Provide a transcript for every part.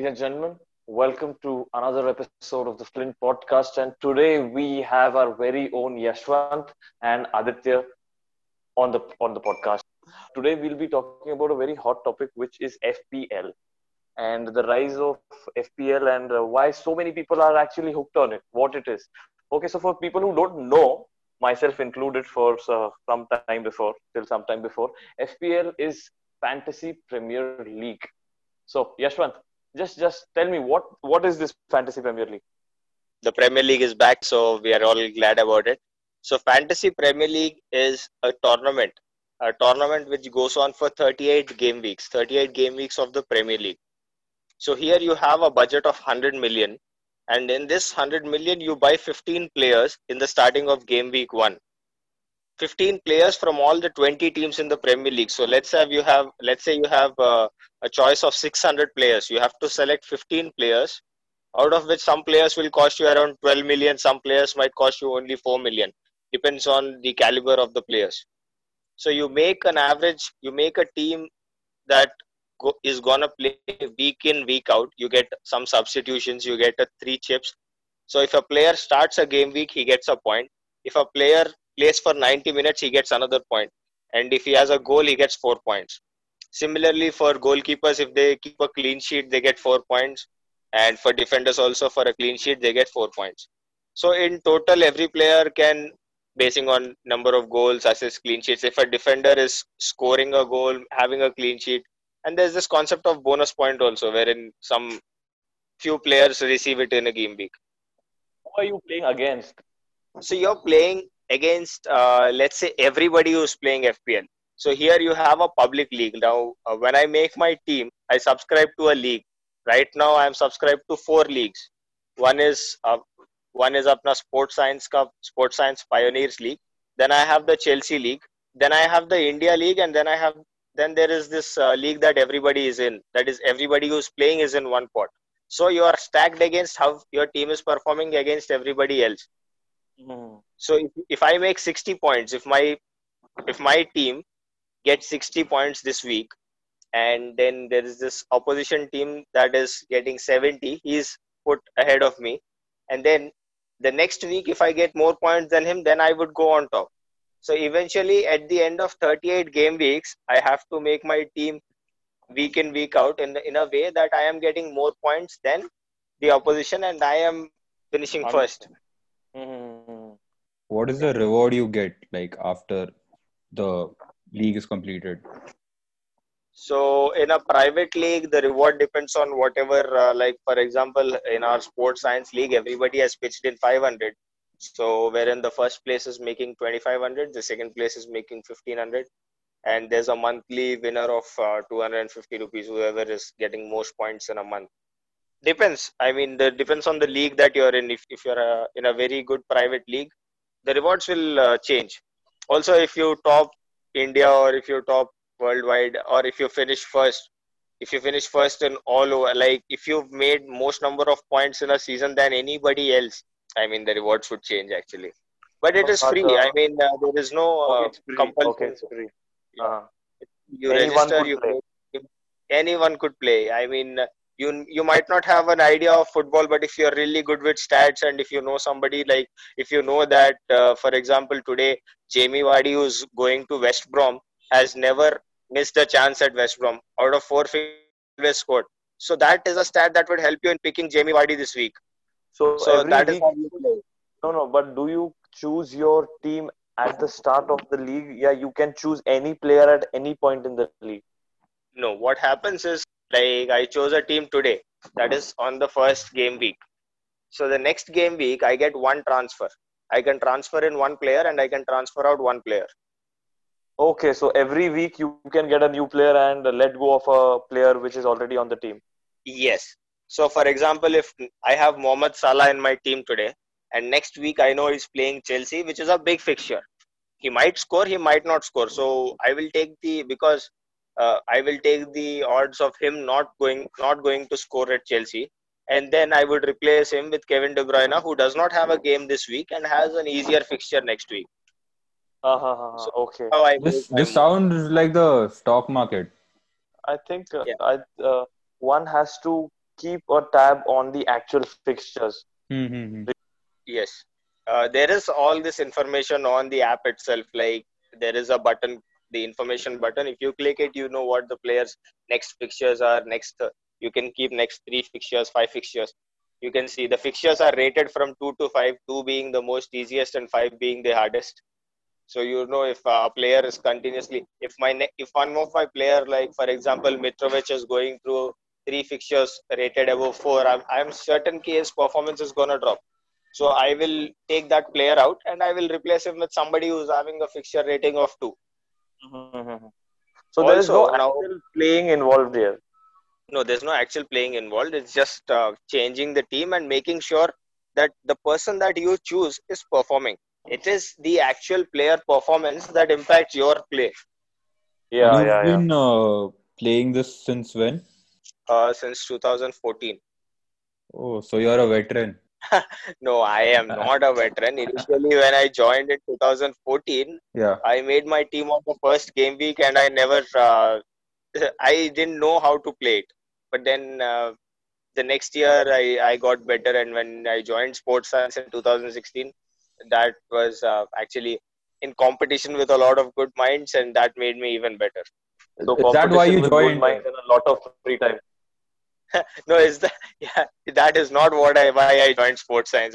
Ladies and gentlemen, welcome to another episode of the Flint Podcast, and today we have our very own Yashwant and Aditya on the podcast. Today we'll be talking about a very hot topic, which is FPL and the rise of FPL and why so many people are actually hooked on it, what it is. Okay, so for people who don't know, myself included for some time before, FPL is Fantasy Premier League. So, Yashwant, just tell me, what is this Fantasy Premier League? The Premier League is back, so we are all glad about it. So, Fantasy Premier League is a tournament which goes on for 38 game weeks of the Premier League. So, here you have a budget of 100 million, and in this 100 million, you buy 15 players in the starting of game week 1. 15 players from all the 20 teams in the Premier League. So let's say you have a choice of 600 players. You have to select 15 players, out of which some players will cost you around 12 million. Some players might cost you only 4 million. Depends on the caliber of the players. So you make an average. You make a team that is going to play week in, week out. You get some substitutions. You get 3 chips. So if a player starts a game week, he gets a point. If a player plays for 90 minutes, he gets another point. And if he has a goal, he gets 4 points. Similarly, for goalkeepers, if they keep a clean sheet, they get 4 points. And for defenders also, for a clean sheet, they get 4 points. So in total, every player can, basing on number of goals, assists, clean sheets, if a defender is scoring a goal, having a clean sheet. And there's this concept of bonus point also, wherein some few players receive it in a game week. Who are you playing against? So you're playing against, let's say, everybody who's playing FPL. So here you have a public league. Now, when I make my team, I subscribe to a league. Right now, I'm subscribed to 4 leagues. One is apna Sports Science Pioneers League. Then I have the Chelsea League. Then I have the India League, and then there is this league that everybody is in. That is, everybody who's playing is in one pot. So you are stacked against how your team is performing against everybody else. So if I make 60 points, if my team gets 60 points this week, and then there is this opposition team that is getting 70, he's put ahead of me. And then the next week, if I get more points than him, then I would go on top. So eventually, at the end of 38 game weeks, I have to make my team week in, week out in a way that I am getting more points than the opposition and I am finishing first. Mm-hmm. What is the reward you get after the league is completed? So in a private league, the reward depends on whatever, for example, in our Sports Science League, everybody has pitched in 500. So wherein the first place is making 2,500, the second place is making 1,500, and there's a monthly winner of 250 rupees, whoever is getting most points in a month. Depends. I mean, it depends on the league that you're in. If you're in a very good private league, the rewards will change. Also, if you top India or if you top worldwide or if you finish first in all over, if you've made most number of points in a season than anybody else, I mean, the rewards would change actually. But it is free. I mean, there is no compulsion. Okay, it's free. Uh-huh. You register, anyone could play. I mean, You might not have an idea of football, but if you're really good with stats and if you know somebody, if you know that, for example, today, Jamie Vardy, who's going to West Brom, has never missed a chance at West Brom. Out of 4, always scored. So that is a stat that would help you in picking Jamie Vardy this week. So that week, is how you play. No, but do you choose your team at the start of the league? Yeah, you can choose any player at any point in the league. No, what happens is, I chose a team today that is on the first game week. So the next game week, I get 1 transfer. I can transfer in 1 player and I can transfer out 1 player. Okay, so every week you can get a new player and let go of a player which is already on the team. Yes. So for example, if I have Mohamed Salah in my team today and next week I know he's playing Chelsea, which is a big fixture. He might score, he might not score. So I will take the odds of him not going to score at Chelsea, and then I would replace him with Kevin De Bruyne, who does not have a game this week and has an easier fixture next week. So okay. This sounds like the stock market. I think one has to keep a tab on the actual fixtures? Yes. There is all this information on the app itself. Like there is a button, the information button. If you click it, you know what the players' next fixtures are. You can keep next 3 fixtures, 5 fixtures. You can see the fixtures are rated from 2 to 5, 2 being the most easiest and 5 being the hardest. So you know if a player is continuously, if one of my player, like for example Mitrovic, is going through 3 fixtures rated above 4, I'm certain his performance is gonna drop. So I will take that player out and I will replace him with somebody who's having a fixture rating of 2. Mm-hmm. So there is no actual playing involved here. No, there's no actual playing involved. It's just changing the team and making sure that the person that you choose is performing. It is the actual player performance that impacts your play. You've been playing this since when? Since 2014. Oh, so you're a veteran. No, I am not a veteran. Initially, when I joined in 2014, I made my team on the first game week and I didn't know how to play it. But then the next year, I got better. And when I joined Sports Science in 2016, that was actually in competition with a lot of good minds, and that made me even better. So is that why you joined? Minds and a lot of free time. No, is that? Yeah, that is not what why I joined Sports Science.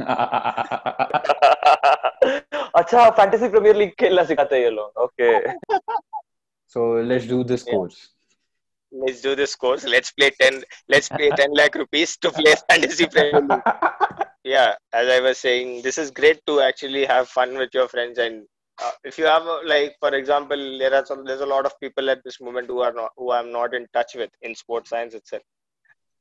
Acha, Fantasy Premier League खेलना सिखाते हैं ये लोग. Okay. So let's do this course. Let's do this course. Let's pay 10 lakh rupees to play Fantasy Premier League. Yeah, as I was saying, this is great to actually have fun with your friends. And if you have, like, for example, there's a lot of people at this moment who I'm not in touch with in sports science itself,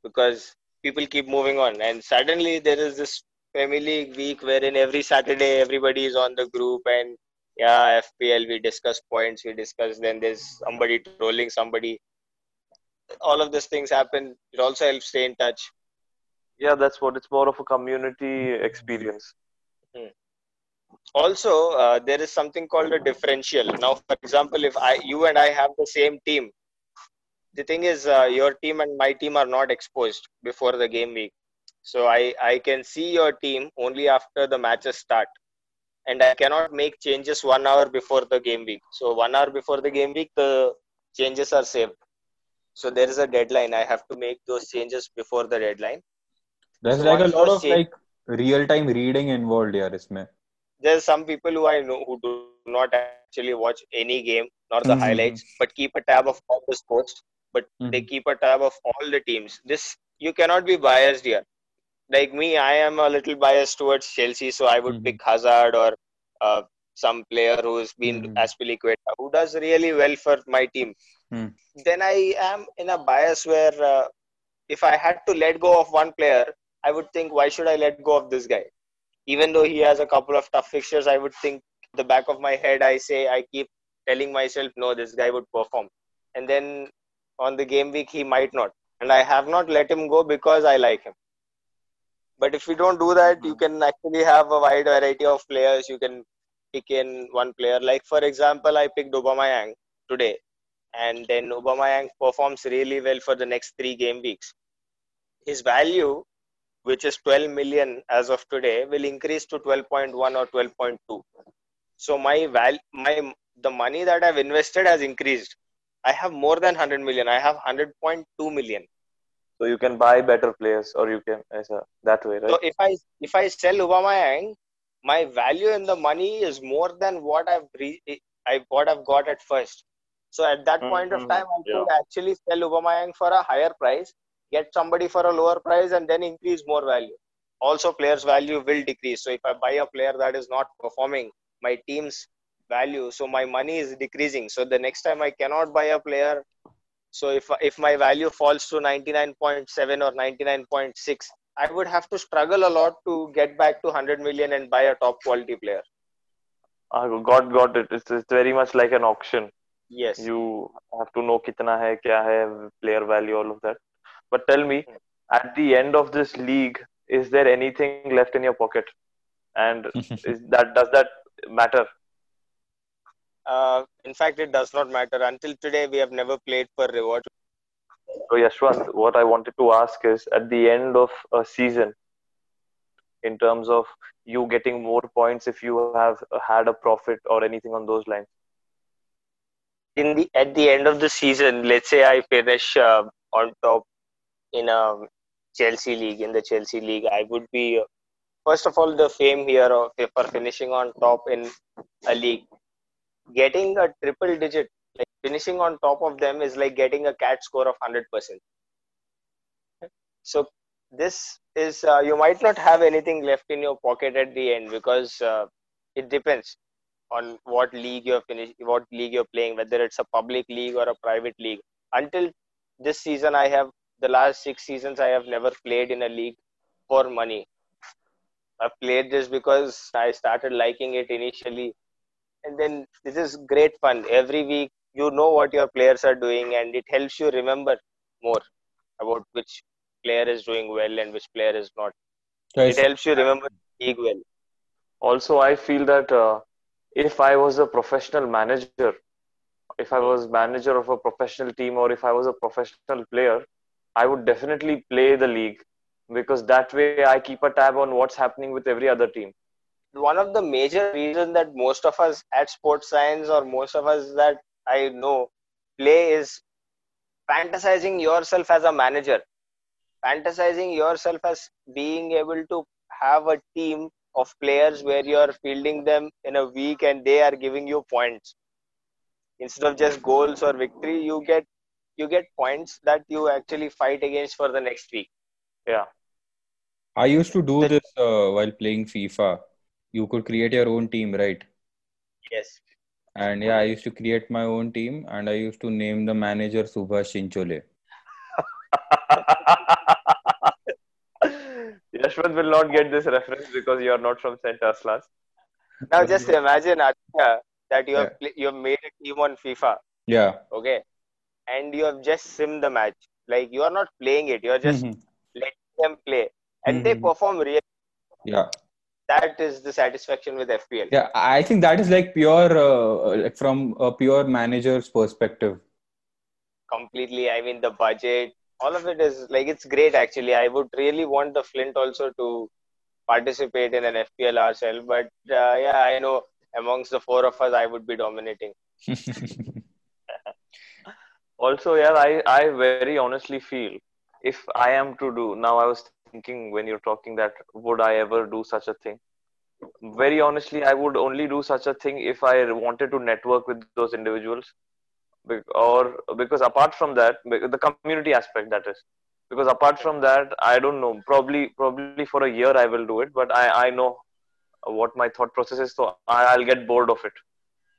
because people keep moving on. And suddenly there is this family week wherein every Saturday everybody is on the group and FPL, we discuss points, then there's somebody trolling somebody. All of these things happen. It also helps stay in touch. Yeah, that's what. It's more of a community experience. Mm-hmm. Also, there is something called a differential. Now, for example, if you and I have the same team, the thing is your team and my team are not exposed before the game week. So I can see your team only after the matches start. And I cannot make changes 1 hour before the game week. So 1 hour before the game week, the changes are saved. So there is a deadline. I have to make those changes before the deadline. There's like a lot of like real-time reading involved here. There's some people who I know who do not actually watch any game, nor the highlights, but keep a tab of all the sports. But they keep a tab of all the teams. This, you cannot be biased here. Like me, I am a little biased towards Chelsea, so I would pick Hazard or some player who's been Aspilicueta, who does really well for my team. Then I am in a bias where if I had to let go of one player, I would think, why should I let go of this guy? Even though he has a couple of tough fixtures, I would think the back of my head, I keep telling myself, no, this guy would perform. And then on the game week, he might not. And I have not let him go because I like him. But if you don't do that, you can actually have a wide variety of players. You can pick in one player. Like, for example, I picked Aubameyang today. And then Aubameyang performs really well for the next 3 game weeks. His value, which is 12 million as of today, will increase to 12.1 or 12.2. So the money that I've invested has increased. I have more than 100 million. I have 100.2 million. So you can buy better players, or you can that way, right? So if I sell Aubameyang, my value in the money is more than what I've got at first. So at that point of time, I could actually sell Aubameyang for a higher price, get somebody for a lower price, and then increase more value. Also, players' value will decrease. So if I buy a player that is not performing, my team's value, so my money is decreasing. So the next time I cannot buy a player. So if my value falls to 99.7 or 99.6, I would have to struggle a lot to get back to 100 million and buy a top quality player. Got it. It's very much like an auction. Yes. You have to know kitna hai, kya hai, player value, all of that. But tell me, at the end of this league, is there anything left in your pocket? And does that matter? In fact, it does not matter. Until today, we have never played for reward. So Yashwant, what I wanted to ask is, at the end of a season, in terms of you getting more points if you have had a profit or anything on those lines? At the end of the season, let's say I finish on top in Chelsea League, I would be, first of all, the fame here for finishing on top in a league. Getting a triple digit, like finishing on top of them, is like getting a CAT score of 100%. So this is, you might not have anything left in your pocket at the end, because it depends on what league you're what league you're playing, whether it's a public league or a private league. Until this season, the last 6 seasons, I have never played in a league for money. I played this because I started liking it initially. And then this is great fun. Every week, you know what your players are doing, and it helps you remember more about which player is doing well and which player is not. Right. It helps you remember the league well. Also, I feel that if I was a professional manager, if I was manager of a professional team, or if I was a professional player, I would definitely play the league, because that way I keep a tab on what's happening with every other team. One of the major reasons that most of us at Sports Science, or most of us that I know, play is fantasizing yourself as a manager. Fantasizing yourself as being able to have a team of players where you are fielding them in a week and they are giving you points. Instead of just goals or victory, you get points that you actually fight against for the next week. Yeah. I used to do this while playing FIFA. You could create your own team, right? Yes. And yeah, I used to create my own team, and I used to name the manager Subhash Chinchole. Yashwant will not get this reference because you are not from St. Aslas. Now just imagine, Aditya, that you have you have made a team on FIFA. Yeah. Okay. And you have just simmed the match. Like, you are not playing it. You are just letting them play. And they perform really well. Yeah. That is the satisfaction with FPL. Yeah, I think that is like pure, from a pure manager's perspective. Completely. I mean, the budget, all of it is like, it's great actually. I would really want the Flint also to participate in an FPL ourselves. But yeah, I know amongst the four of us, I would be dominating. Also, yeah, I very honestly feel, if I am to do, now I was thinking when you're talking that, would I ever do such a thing? Very honestly, I would only do such a thing if I wanted to network with those individuals. Or because apart from that, the community aspect, that is, because apart from that, I don't know, probably for a year I will do it, but I know what my thought process is, so I'll get bored of it.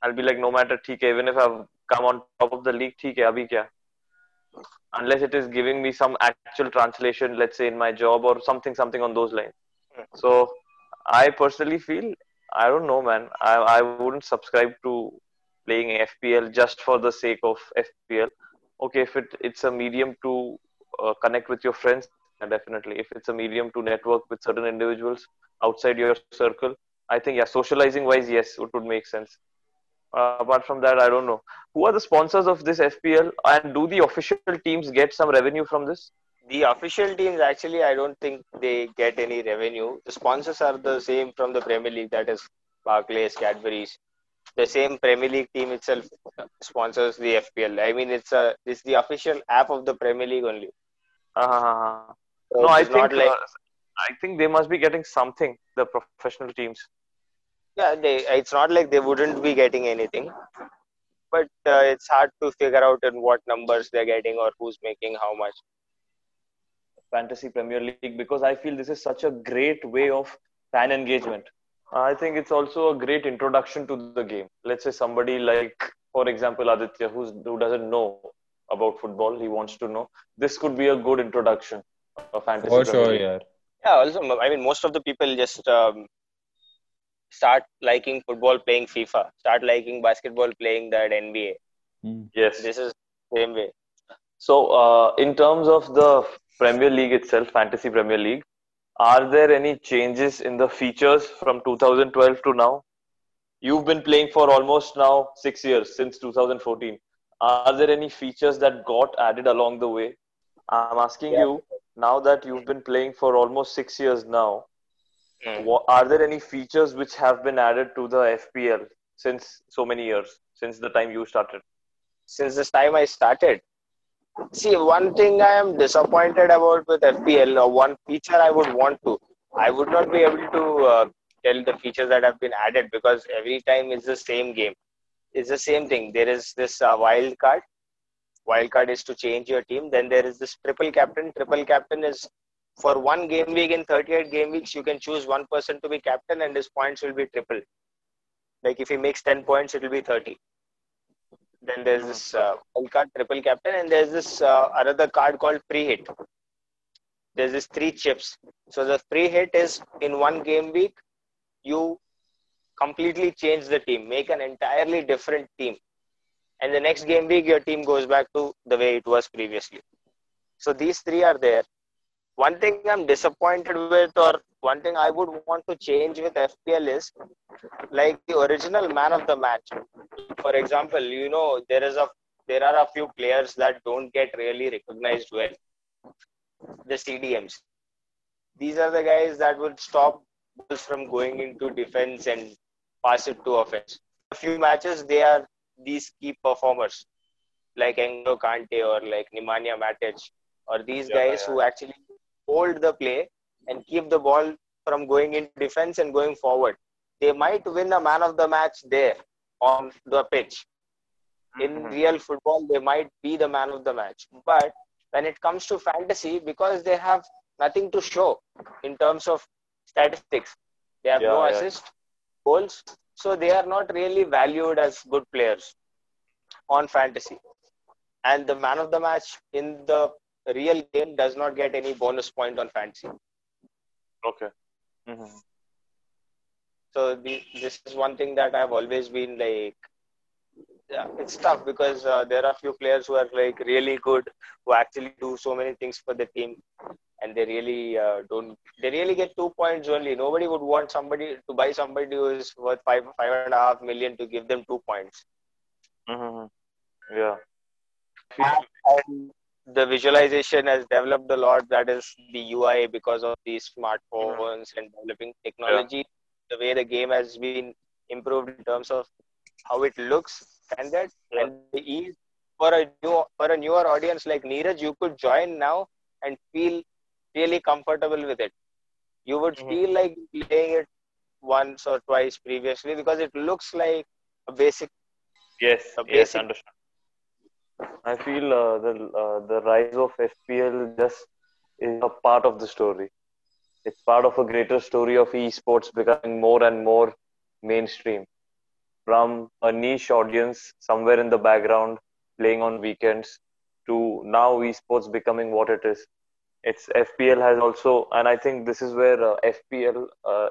I'll be like, no matter, TK, even if I've come on top of the league, TK, abhi kya? Unless it is giving me some actual translation, let's say in my job or something on those lines. So I personally feel, I don't know, man, I wouldn't subscribe to playing FPL just for the sake of FPL. Okay, if it's a medium to connect with your friends, definitely. If it's a medium to network with certain individuals outside your circle, I think, yeah, socializing wise, yes, it would make sense. Apart from that, I don't know. Who are the sponsors of this FPL, and do the official teams get some revenue from this? The official teams, actually, I don't think they get any revenue. The sponsors are the same from the Premier League, that is Barclays, Cadbury's. The same Premier League team itself sponsors the FPL. I mean, it's the official app of the Premier League only. So no, I think they must be getting something, the professional teams. Yeah, it's not like they wouldn't be getting anything. But it's hard to figure out in what numbers they're getting or who's making how much. Fantasy Premier League, because I feel this is such a great way of fan engagement. I think it's also a great introduction to the game. Let's say somebody like, for example, Aditya, who doesn't know about football, he wants to know. This could be a good introduction of Fantasy Premier League. For sure, yeah. Yeah, also, I mean, most of the people just start liking football, playing FIFA. Start liking basketball, playing that NBA. Yes. This is the same way. So, in terms of the Premier League itself, Fantasy Premier League, are there any changes in the features from 2012 to now? You've been playing for almost now 6 years, since 2014. Are there any features that got added along the way? I'm asking you, now that you've been playing for almost 6 years now, are there any features which have been added to the FPL since so many years, since the time you started? Since the time I started? See, one thing I am disappointed about with FPL, or one feature I would want to, I would not be able to tell the features that have been added, because every time it's the same game. It's the same thing. There is this wild card. Wild card is to change your team. Then there is this triple captain. Triple captain is for one game week in 38 game weeks, you can choose one person to be captain and his points will be triple. Like if he makes 10 points, it will be 30. Then there's this wild card, triple captain, and there's this another card called pre-hit. There's this three chips. So the pre-hit is in one game week, you completely change the team, make an entirely different team. And the next game week, your team goes back to the way it was previously. So these three are there. One thing I'm disappointed with, or one thing I would want to change with FPL is like the original man of the match. For example, you know, there are a few players that don't get really recognized well. The CDMs. These are the guys that would stop balls from going into defense and pass it to offense. A few matches, they are these key performers like N'Golo Kante or like Nemanja Matic or these guys who actually hold the play and keep the ball from going in defense and going forward. They might win a man of the match there on the pitch. In real football, they might be the man of the match. But when it comes to fantasy, because they have nothing to show in terms of statistics, they have no assist, goals. So they are not really valued as good players on fantasy. And the man of the match in the real game does not get any bonus point on fantasy. Okay. Mm-hmm. So this is one thing that I've always been like, it's tough because there are few players who are like really good, who actually do so many things for the team, and they really really get 2 points only. Nobody would want somebody to buy somebody who is worth $5.5 million to give them 2 points. Mm-hmm. Yeah. And the visualization has developed a lot. That is the UI because of these smartphones and developing technology. Yeah. The way the game has been improved in terms of how it looks and that, and the ease for a newer audience like Neeraj, you could join now and feel really comfortable with it. You would feel like playing it once or twice previously because it looks like a basic. Yes, understand. I feel the rise of FPL just is a part of the story. It's part of a greater story of esports becoming more and more mainstream. From a niche audience somewhere in the background playing on weekends to now esports becoming what it is. It's FPL has also, and I think this is where FPL,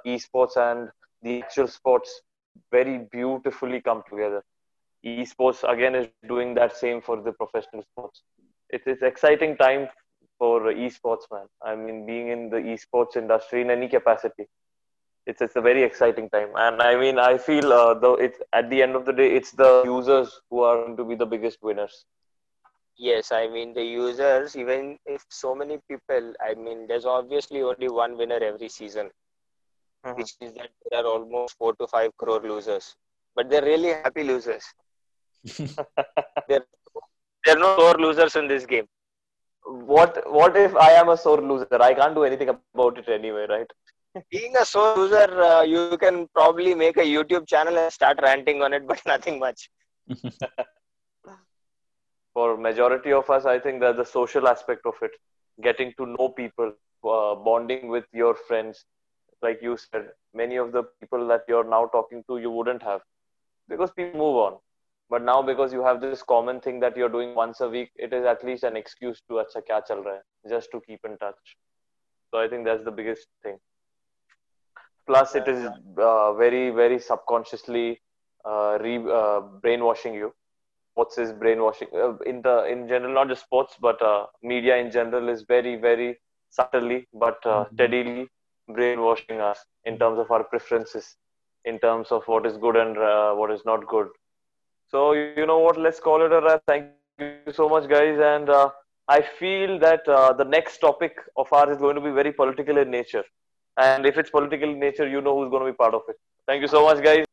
esports and the actual sports very beautifully come together. Esports again is doing that same for the professional sports. It's exciting time for esports, man. I mean, being in the esports industry in any capacity, it's a very exciting time. And I mean, I feel though it's at the end of the day, it's the users who are going to be the biggest winners. Yes, I mean the users. Even if so many people, I mean, there's obviously only one winner every season, which is that there are almost 4 to 5 crore losers, but they're really happy losers. There are no sore losers in this game. What if I am a sore loser? I can't do anything about it anyway, right? Being a sore loser, you can probably make a YouTube channel and start ranting on it, but nothing much. For majority of us, I think that the social aspect of it, getting to know people, bonding with your friends, like you said, many of the people that you're now talking to, you wouldn't have. Because people move on. But now because you have this common thing that you're doing once a week, it is at least an excuse to acha kya chal raha hai, just to keep in touch. So I think that's the biggest thing. Plus, it is very, very subconsciously brainwashing you. Sports is brainwashing in general, not just sports, but media in general is very, very subtly but steadily brainwashing us in terms of our preferences, in terms of what is good and what is not good. So you know what? Let's call it a wrap. Thank you so much, guys, and I feel that the next topic of ours is going to be very political in nature. And if it's political in nature, you know who's going to be part of it. Thank you so much, guys.